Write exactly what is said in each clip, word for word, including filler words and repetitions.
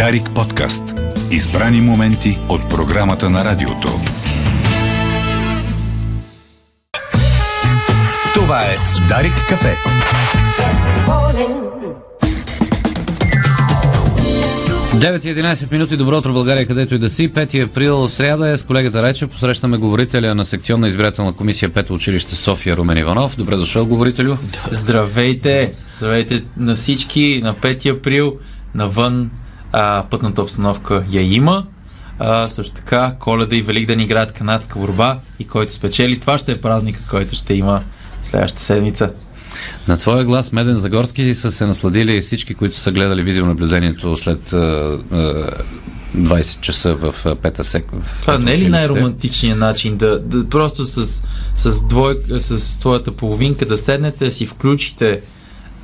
Дарик подкаст. Избрани моменти от програмата на радиото. Това е Дарик кафе. девет и единадесет минути. Добро утро, България, където и да си. пети април, сряда е. С колегата Рачев посрещаме говорителя на секционна избирателна комисия пето училище София Румен Иванов. Добре дошъл, говорителю. Здравейте! Здравейте на всички. На пети април навън а, пътната обстановка я има. А, също така Коледа и Великден играят канадска борба и който спечели, това ще е празника, който ще има следващата седмица. На твоя глас Меден Загорски са се насладили всички, които са гледали видеонаблюдението след е, е, двадесет часа в пета секунда. Това не е ли най-романтичният начин? Да, да, просто с, с, двой, с твоята половинка да седнете, да си включите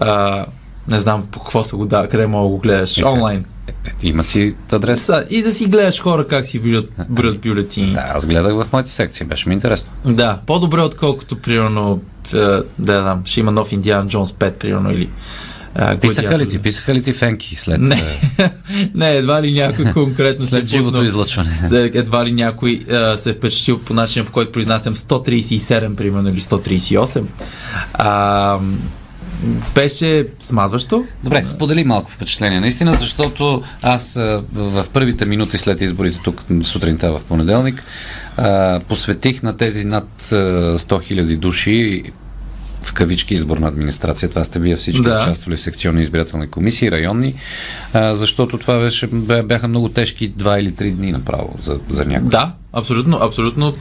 а, не знам по какво са го да, къде мога да го гледаш, онлайн. Е, е, има си адрес. И да си гледаш хора как си броят бюлетини. Да, аз гледах в моите секции, беше ми интересно. Да, по-добре отколкото примерно да, да, ще има нов Индиан Джонс пет, примерно, или... А, писаха ли ти? Писаха ли ти фенки след... Не, не едва ли някой конкретно... след живото пуснал, излъчване. Едва ли някой а, се е впечатлил по начина, по който произнасям сто тридесет и седем, примерно, или сто тридесет и осем. А, беше смазващо. Добре, сподели малко впечатление, наистина, защото аз а, в първите минути след изборите тук сутринта в понеделник а, посветих на тези над сто хиляди души в кавички изборна администрация. Това сте вие всички да. Участвали в секционни избирателни комисии, районни, а, защото това беше, бяха много тежки два или три дни направо за, за някои. Да, абсолютно, абсолютно.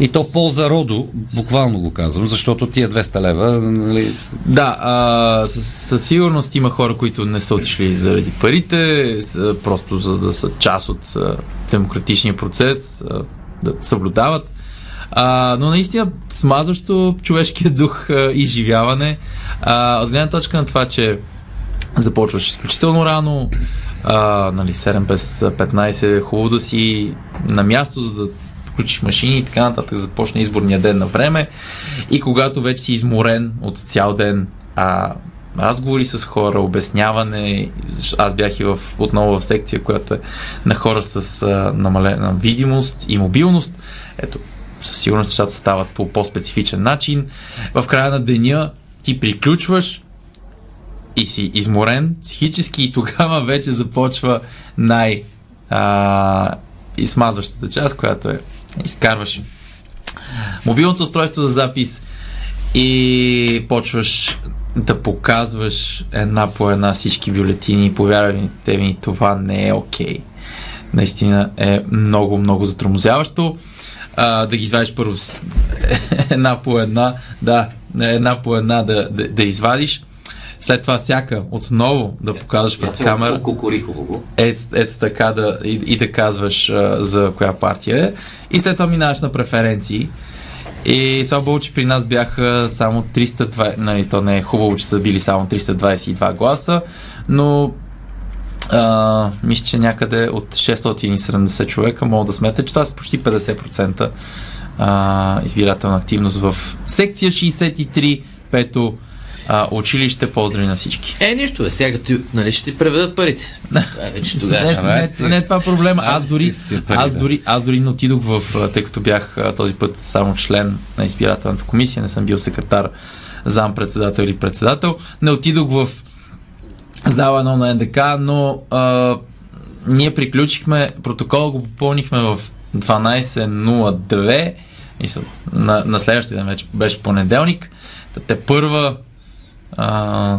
И то полза родо, буквално го казвам, защото тия двеста лева... Нали... Да, а, със, със сигурност има хора, които не са отишли заради парите, са, просто за да са част от а, демократичния процес, а, да съблюдават. А, но наистина смазващо човешкия дух а, изживяване. А, от гледна точка на това, че започваш изключително рано, а, нали, седем без петнадесет е хубаво да си на място, за да включиш машини и така нататък, започна изборния ден на време и когато вече си изморен от цял ден а, разговори с хора, обясняване, аз бях и в, отново в секция, която е на хора с а, намалена видимост и мобилност, ето със сигурност нещата стават по по-специфичен начин, в края на деня ти приключваш и си изморен психически и тогава вече започва най- а, и смазващата част, която е изкарваш мобилното устройство за запис и почваш да показваш една по една всички бюлетини. Повярвайте ми, това не е окей. Okay. Наистина е много, много затормозяващо. А, да ги извадиш първо една по една, да, една по една да, да, да извадиш. След това всяка отново да показваш yeah, пред yeah, камера. Ето, ето така да, и, и да казваш а, за коя партия е. И след това минаваш на преференции. И слабо, че при нас бяха само триста двадесет, нали, то не е хубаво, че са били само триста двадесет и два гласа, но а, мисля, че някъде от шестстотин и седемдесет човека мога да смете, че това са почти петдесет процента а, избирателна активност в секция шейсет и три, пето А, училище, поздрави на всички. Е, нищо е, сега като, нали, ще ти преведат парите. Това е вече тогава. не, не, не, не е това проблема. Аз дори, аз дори, аз дори не отидох в, тъй като бях този път само член на избирателната комисия, не съм бил секретар, зампредседател или председател. Не отидох в зала едно на НДК, но а, ние приключихме, протокола го попълнихме в дванадесет часа и две минути, на, на следващия ден вече беше понеделник. Те първа Uh,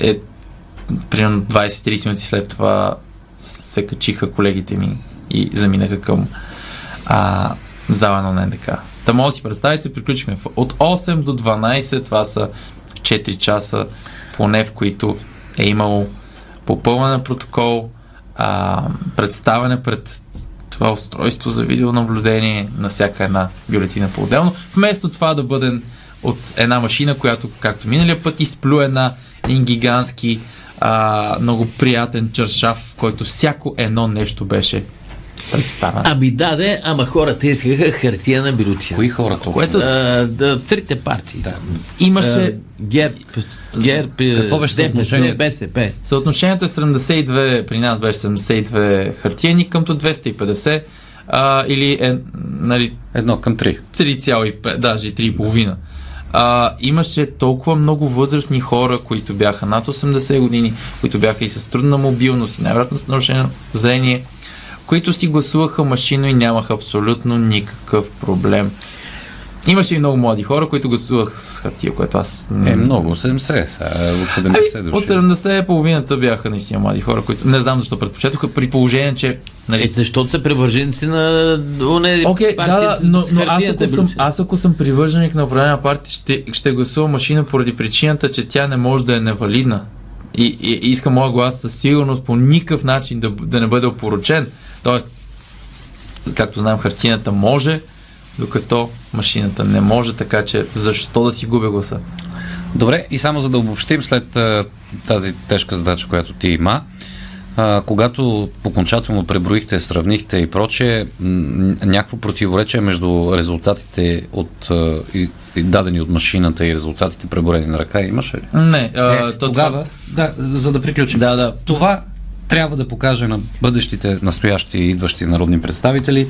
е примерно двадесет до тридесет минути след това се качиха колегите ми и заминаха към uh, зала на НДК. Та може да си представите, приключихме от осем до дванадесет, това са четири часа поне, в които е имало попълнен протокол, uh, представяне пред това устройство за видеонаблюдение на всяка една бюлетина по-отделно, вместо това да бъдем от една машина, която, както миналия път, изплю една гигантски а, много приятен чаршаф, в който всяко едно нещо беше представа. Аби даде, ама хората искаха хартия на бюлетина. Кои хора точно? Което... А, да, трите партии. Да. Имаше ГЕРБ, ДПС, БСП. Съотношението е седемдесет и две, при нас беше седемдесет и две хартияни, къмто двеста и петдесет а, или е, нали, едно към три. три цяло и пет, даже и три и половина. А, имаше толкова много възрастни хора, които бяха над осемдесет години, които бяха и с трудна мобилност и най-вероятно с нарушено зрение, които си гласуваха машинно и нямаха абсолютно никакъв проблем. Имаше и много млади хора, които гласуваха с хартия, което аз... Е, много, седемдесет са, от седемдесет души. От седемдесет половината бяха наистина млади хора, които не знам защо предпочетоха, при положение, че... Нали... Е, защото са привърженици на... Окей, okay, да, но, но аз, ако съм, аз ако съм привърженик на определена партия, ще, ще гласувам машина поради причината, че тя не може да е невалидна. И, и, и искам моя глас със сигурност по никакъв начин да, да не бъде опорочен. Тоест, както знам, хартината може, докато машината не може, така че защо да си губя гласа? Добре, и само за да обобщим след а, тази тежка задача, която ти има, а, когато окончателно преброихте, сравнихте и прочее, някакво противоречие между резултатите от а, и, и дадени от машината и резултатите преборени на ръка имаше ли? Не, а, е, то тогава, това... да, за да приключим. Да, да. Това трябва да покаже на бъдещите, настоящи и идващи народни представители,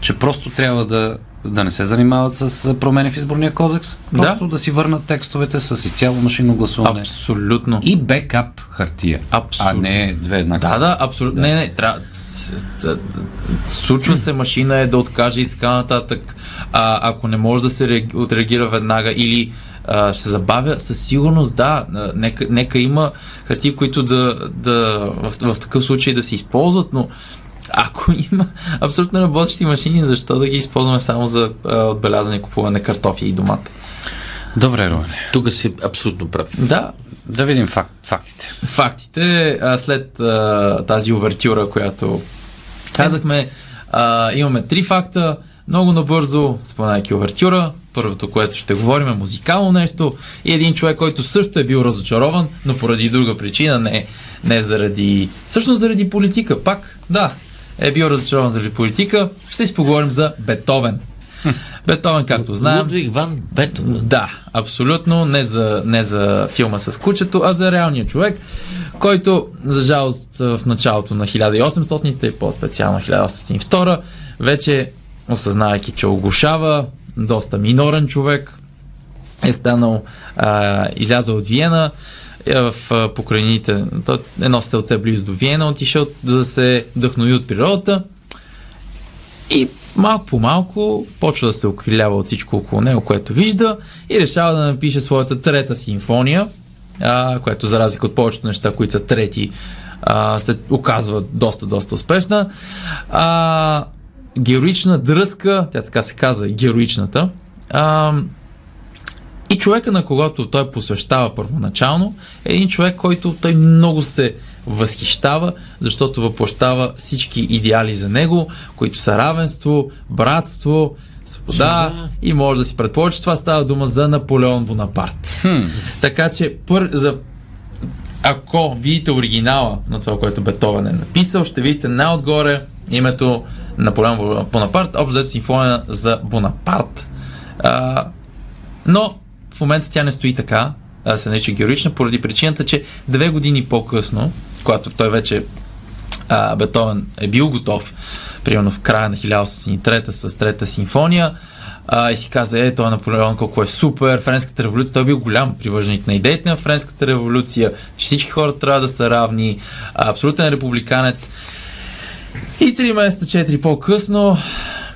че просто трябва да, да не се занимават с промени в изборния кодекс, просто да, да си върнат текстовете с изцяло машинно гласуване. Абсолютно. И бекап хартия. Абсолютно. А не две еднакви. Да, да, абсолютно. Да. Не, не, трябва... Случва се, машина е да откаже и така нататък. А, ако не може да се отреагира веднага или Uh, ще забавя, със сигурност да, нека, нека има хартии, които да, да в, в такъв случай да се използват, но ако има абсолютно работещи машини, защо да ги използваме само за uh, отбелязване и купуване картофи и домати? Добре, Румен. Тук си абсолютно прав. Да. Да видим фак, фактите. Фактите, а, след а, тази увертюра, която казахме, а, имаме три факта. Много набързо, споменайки увертюра, първото, което ще говорим е музикално нещо и един човек, който също е бил разочарован, но поради друга причина, не, не заради... Всъщност заради политика, пак, да, е бил разочарован заради политика. Ще си поговорим за Бетовен. Бетовен, както знаем... Лудвиг ван Бетовен. Да, абсолютно, не за, не за филма с кучето, а за реалния човек, който, за жалост, в началото на хиляда и осемстотните и по-специално хиляда осемстотин и втора, вече осъзнавайки, че оглушава, доста минорен човек е станал, а, излязъл от Виена, е в а, покрайнините, едно селце близо до Виена, отишъл да се вдъхнови от природата и малко по малко почва да се окрилява от всичко около него, което вижда, и решава да напише своята трета симфония, а, която за разлика от повечето неща, които са трети, а, се оказва доста, доста успешна. А... Героична дръзка, тя така се казва, героичната. А, и човека, на когото той посвещава първоначално, е един човек, който той много се възхищава, защото въплащава всички идеали за него, които са равенство, братство, свобода, да. И може да си предположи, че това става дума за Наполеон Бонапарт. Хм. Така че пър, за ако видите оригинала на това, което Бетовен е написал, ще видите най-отгоре името Наполеон Бонапарт, общо взето симфония за Бонапарт. А, но в момента тя не стои така, а се нарича героична, поради причината, че две години по-късно, когато той вече, а, Бетовен е бил готов, примерно в края на хиляда осемстотин и трета с трета симфония, а, и си каза, е, той е Наполеон, колко е супер, Френската революция, той е бил голям привърженик на идеите на Френската революция, че всички хора трябва да са равни, абсолютен републиканец. И три месеца, четири по-късно,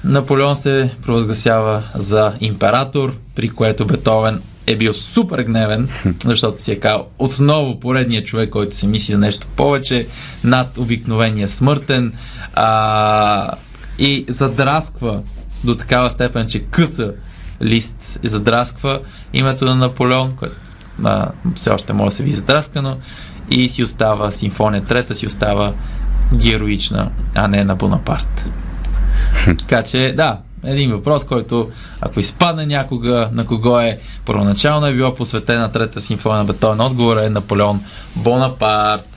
Наполеон се провъзгласява за император, при което Бетовен е бил супер гневен, защото си е казал, отново поредният човек, който се мисли за нещо повече, над обикновения смъртен, а, и задрасква до такава степен, че къса лист, задрасква името на Наполеон, което а, все още може да се ви задраскано, и си остава симфония трета, си остава героична, а не на Бонапарт. Така че, да, един въпрос, който ако изпадне някога, на кого е първоначално е била посветена трета симфония на Бетовен, отговора е Наполеон Бонапарт.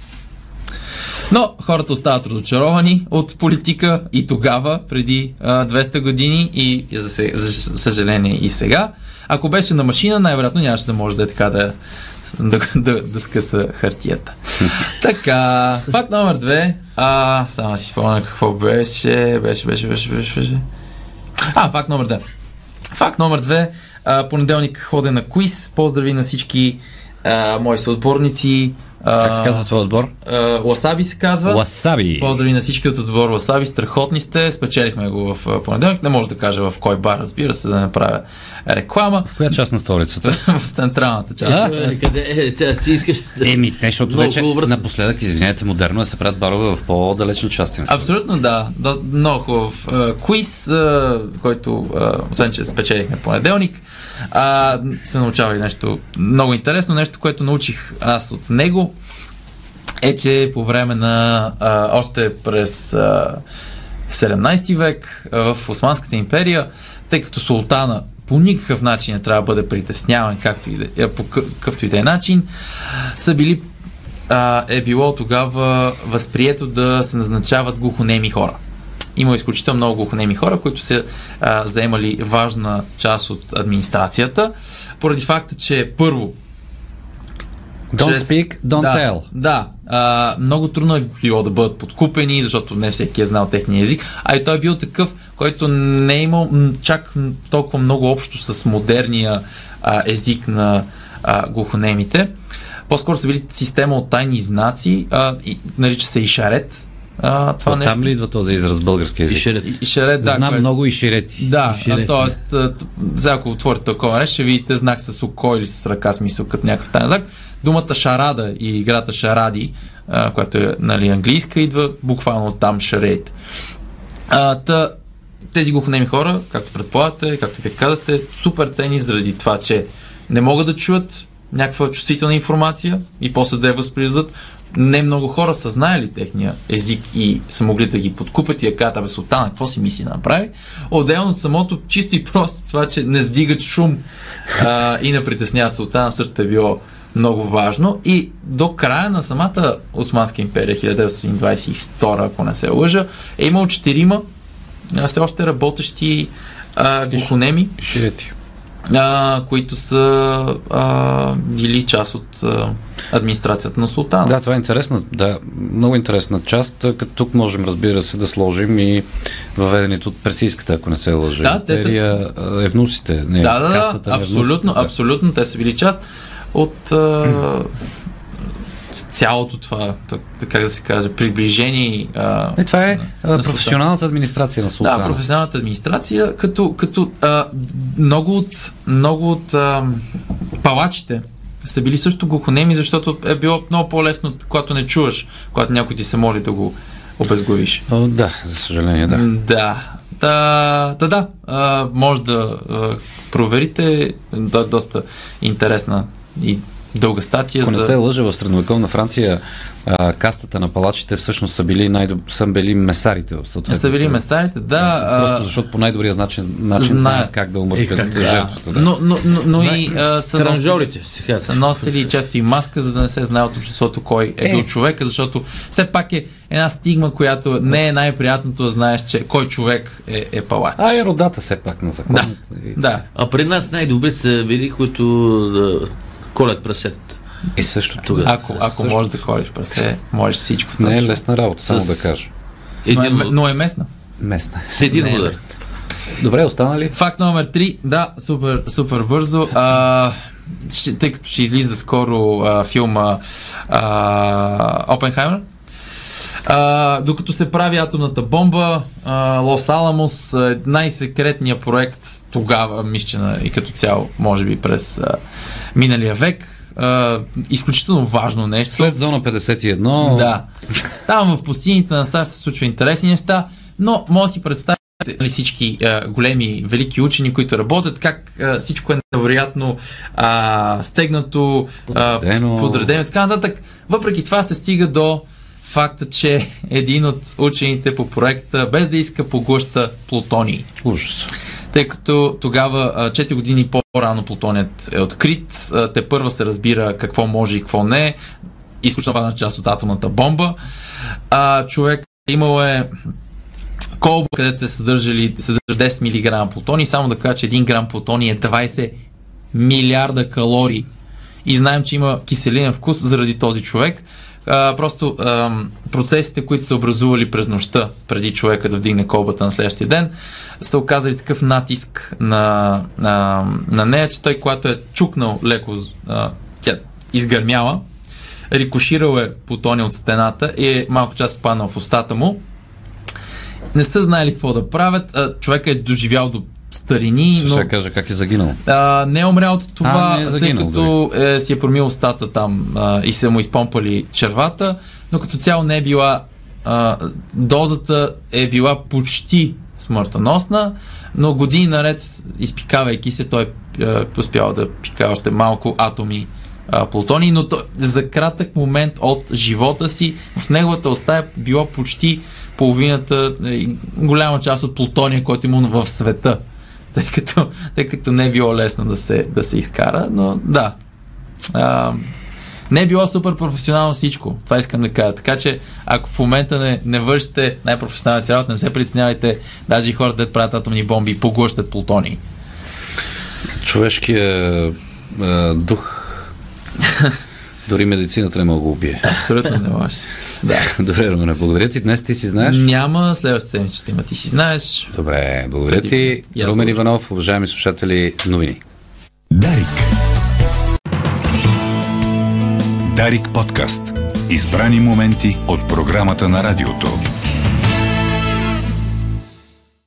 Но хората остават разочаровани от политика и тогава, преди а, двеста години и за, се, за съжаление и сега. Ако беше на машина, най-вероятно нямаше да може да е така да, да, да, да скъса хартията. Така, факт номер две. А, само си спомня какво беше. Беше, беше, беше, беше, беше. А, факт номер две. Факт номер две. А, понеделник ходя на квиз. Поздрави на всички а, мои съотборници. Как се казва твой отбор? Ласаби се казва. Ласаби. Поздрави на всички от отбор Ласаби. Страхотни сте. Спечелихме го в понеделник. Не може да кажа в кой бар, разбира се, да не правя реклама. В коя част на столицата? В централната част. Къде е? Ти искаш да... Еми, защото вече напоследък, извинете, модерно да се правят барове в по-далечна част. Абсолютно, да. Много хубав квиз, който, освен че спечелихме понеделник, се научава и нещо много интересно. Нещо, което научих аз от него, е, че по време на а, още през а, седемнайсети век а, в Османската империя, тъй като султана по никакъв начин не трябва да бъде притесняван, както и да, по какъвто и да е начин, са били, а, е било тогава възприето да се назначават глухонеми хора. Има изключително много глухонеми хора, които са а, заемали важна част от администрацията, поради факта, че първо Don't чрез... speak, don't да, tell. Да, а, много трудно е било да бъдат подкупени, защото не всеки е знал техния език, а и той е бил такъв, който не е имал чак толкова много общо с модерния а, език на а, глухонемите. По-скоро са били система от тайни знаци, а, и, нарича се Ишарет. А, това а, там ли идва този израз български език? Ишарет. Ишарет, да, знам кое... много ишерети. Да, т.е. за ако отворите такова нещо, ще видите знак с око или с ръка, смисъл като някакъв тайна знак. Думата шарада и играта шаради, а, която е, нали, английска, идва буквално там шарейт. Та, тези глухонеми хора, както предполагате, както ви казвате, супер ценни заради това, че не могат да чуят някаква чувствителна информация и после да я възпроизведат. Не много хора са знаели техния език и са могли да ги подкупят и я кажат, абе, султана, какво си мисли да направи? Отделно от самото, чисто и просто това, че не вдигат шум а, и не притесняват султана, също е било много важно. И до края на самата Османска империя, хиляда деветстотин двайсет и втора, ако не се лъжа, е имал четирима все още работещи а, глухонеми, а, които са а, били част от а, администрацията на султана. Да, това е интересна, да, много интересна част, като тук можем, разбира се, да сложим и въведението от персийската, ако не се лъжа. Да, те са... Евнусите. Не, да, да, да, абсолютно, да. абсолютно, те са били част от а, цялото това, как да се каже, приближение. А, е, това е на, на професионалната администрация на султана. Да, професионалната администрация, като, като а, много от, много от а, палачите са били също глухонеми, защото е било много по-лесно, когато не чуваш, когато някой ти се моли да го обезглавиш. О, да, за съжаление, да. Да. Та, да, да, а, може да а, проверите, да, доста интересна и дълга статия. Ако не се лъжа, в средновековна Франция а, кастата на палачите всъщност са били, най-доб... са били месарите в съответствие. Са били месарите, да. Просто защото по най-добрия начин, начин знаят как да умрат като жертвата. Да. Но, но, но, но и а, са, носи... са носили често и маска, за да не се знае от обществото кой е бил е. човека, защото все пак е една стигма, която не е най-приятното да знаеш, че кой човек е, е палач. А е родата все пак на законите. Да. Да. А при нас най-добри са били, които... колят прасетата. И също тогава. Ако, ако също... можеш да колиш прасе, можеш всичко. Точно. Не е лесна работа, само С... да кажа. Един... Но, е, но е местна. Местна. С един удар. Е Добре, останали? Факт номер три. Да, супер, супер бързо. А, ще, тъй като ще излиза скоро а, филма а, Опенхаймер. А, докато се прави атомната бомба, а, Лос Аламос, най-секретният проект тогава, мисля, и като цяло, може би през а, миналия век, а, изключително важно нещо. След зона петдесет и едно. Да. Там в пустините на САЩ се случва интересни неща, но може да си представите всички а, големи, велики учени, които работят, как а, всичко е невероятно а, стегнато, а, подредено. подредено и така нататък. Въпреки това се стига до факта, че един от учените по проекта, без да иска, поглъща плутоний. Ужас. Тъй като тогава, четири години по-рано плутоният е открит, те първа се разбира какво може и какво не. изключно важна част от атомната бомба. А, човек имал е колба, където се съдържали, съдържа десет милиграма плутоний. Само да кажа, че един грам плутоний е двайсет милиарда калории. И знаем, че има киселинен вкус заради този човек. А, просто а, процесите, които са образували през нощта, преди човека да вдигне колбата на следващия ден, са оказали такъв натиск на, на, на нея, че той, когато е чукнал леко, а, тя изгърмяла, рикоширал е плутония от стената и е малко част паднал в устата му. Не са знаели какво да правят. А, човека е доживял до старини. Ще но... кажа как е загинал. А, не е умрял от това, а, е загинал, тъй като е, си е промил устата там а, и са му изпомпали червата, но като цяло не е била а, дозата е била почти смъртоносна, но години наред, изпикавайки се, той е успял да пика още малко атоми а, плутоний, но той, за кратък момент от живота си в неговата уста е била почти половината, голяма част от плутония, който има в света. Тъй като, тъй като не е било лесно да се, да се изкара, но да. А, не е било супер професионално всичко. Това искам да кажа. Така че, ако в момента не, не вършите най-професионална си работа, не се притеснявайте. Даже и хората, де правят атомни бомби и поглъщат плутоний. Човешкият е, дух... Дори медицината не мога да го убие. Абсолютно не може. Да. Добре, Румен, благодаря ти. Днес ти си знаеш? Няма, следващата седмица ще има. Ти си знаеш. Добре, благодаря ти. Румен Иванов, уважаеми слушатели, новини. Дарик. Дарик подкаст. Избрани моменти от програмата на радиото.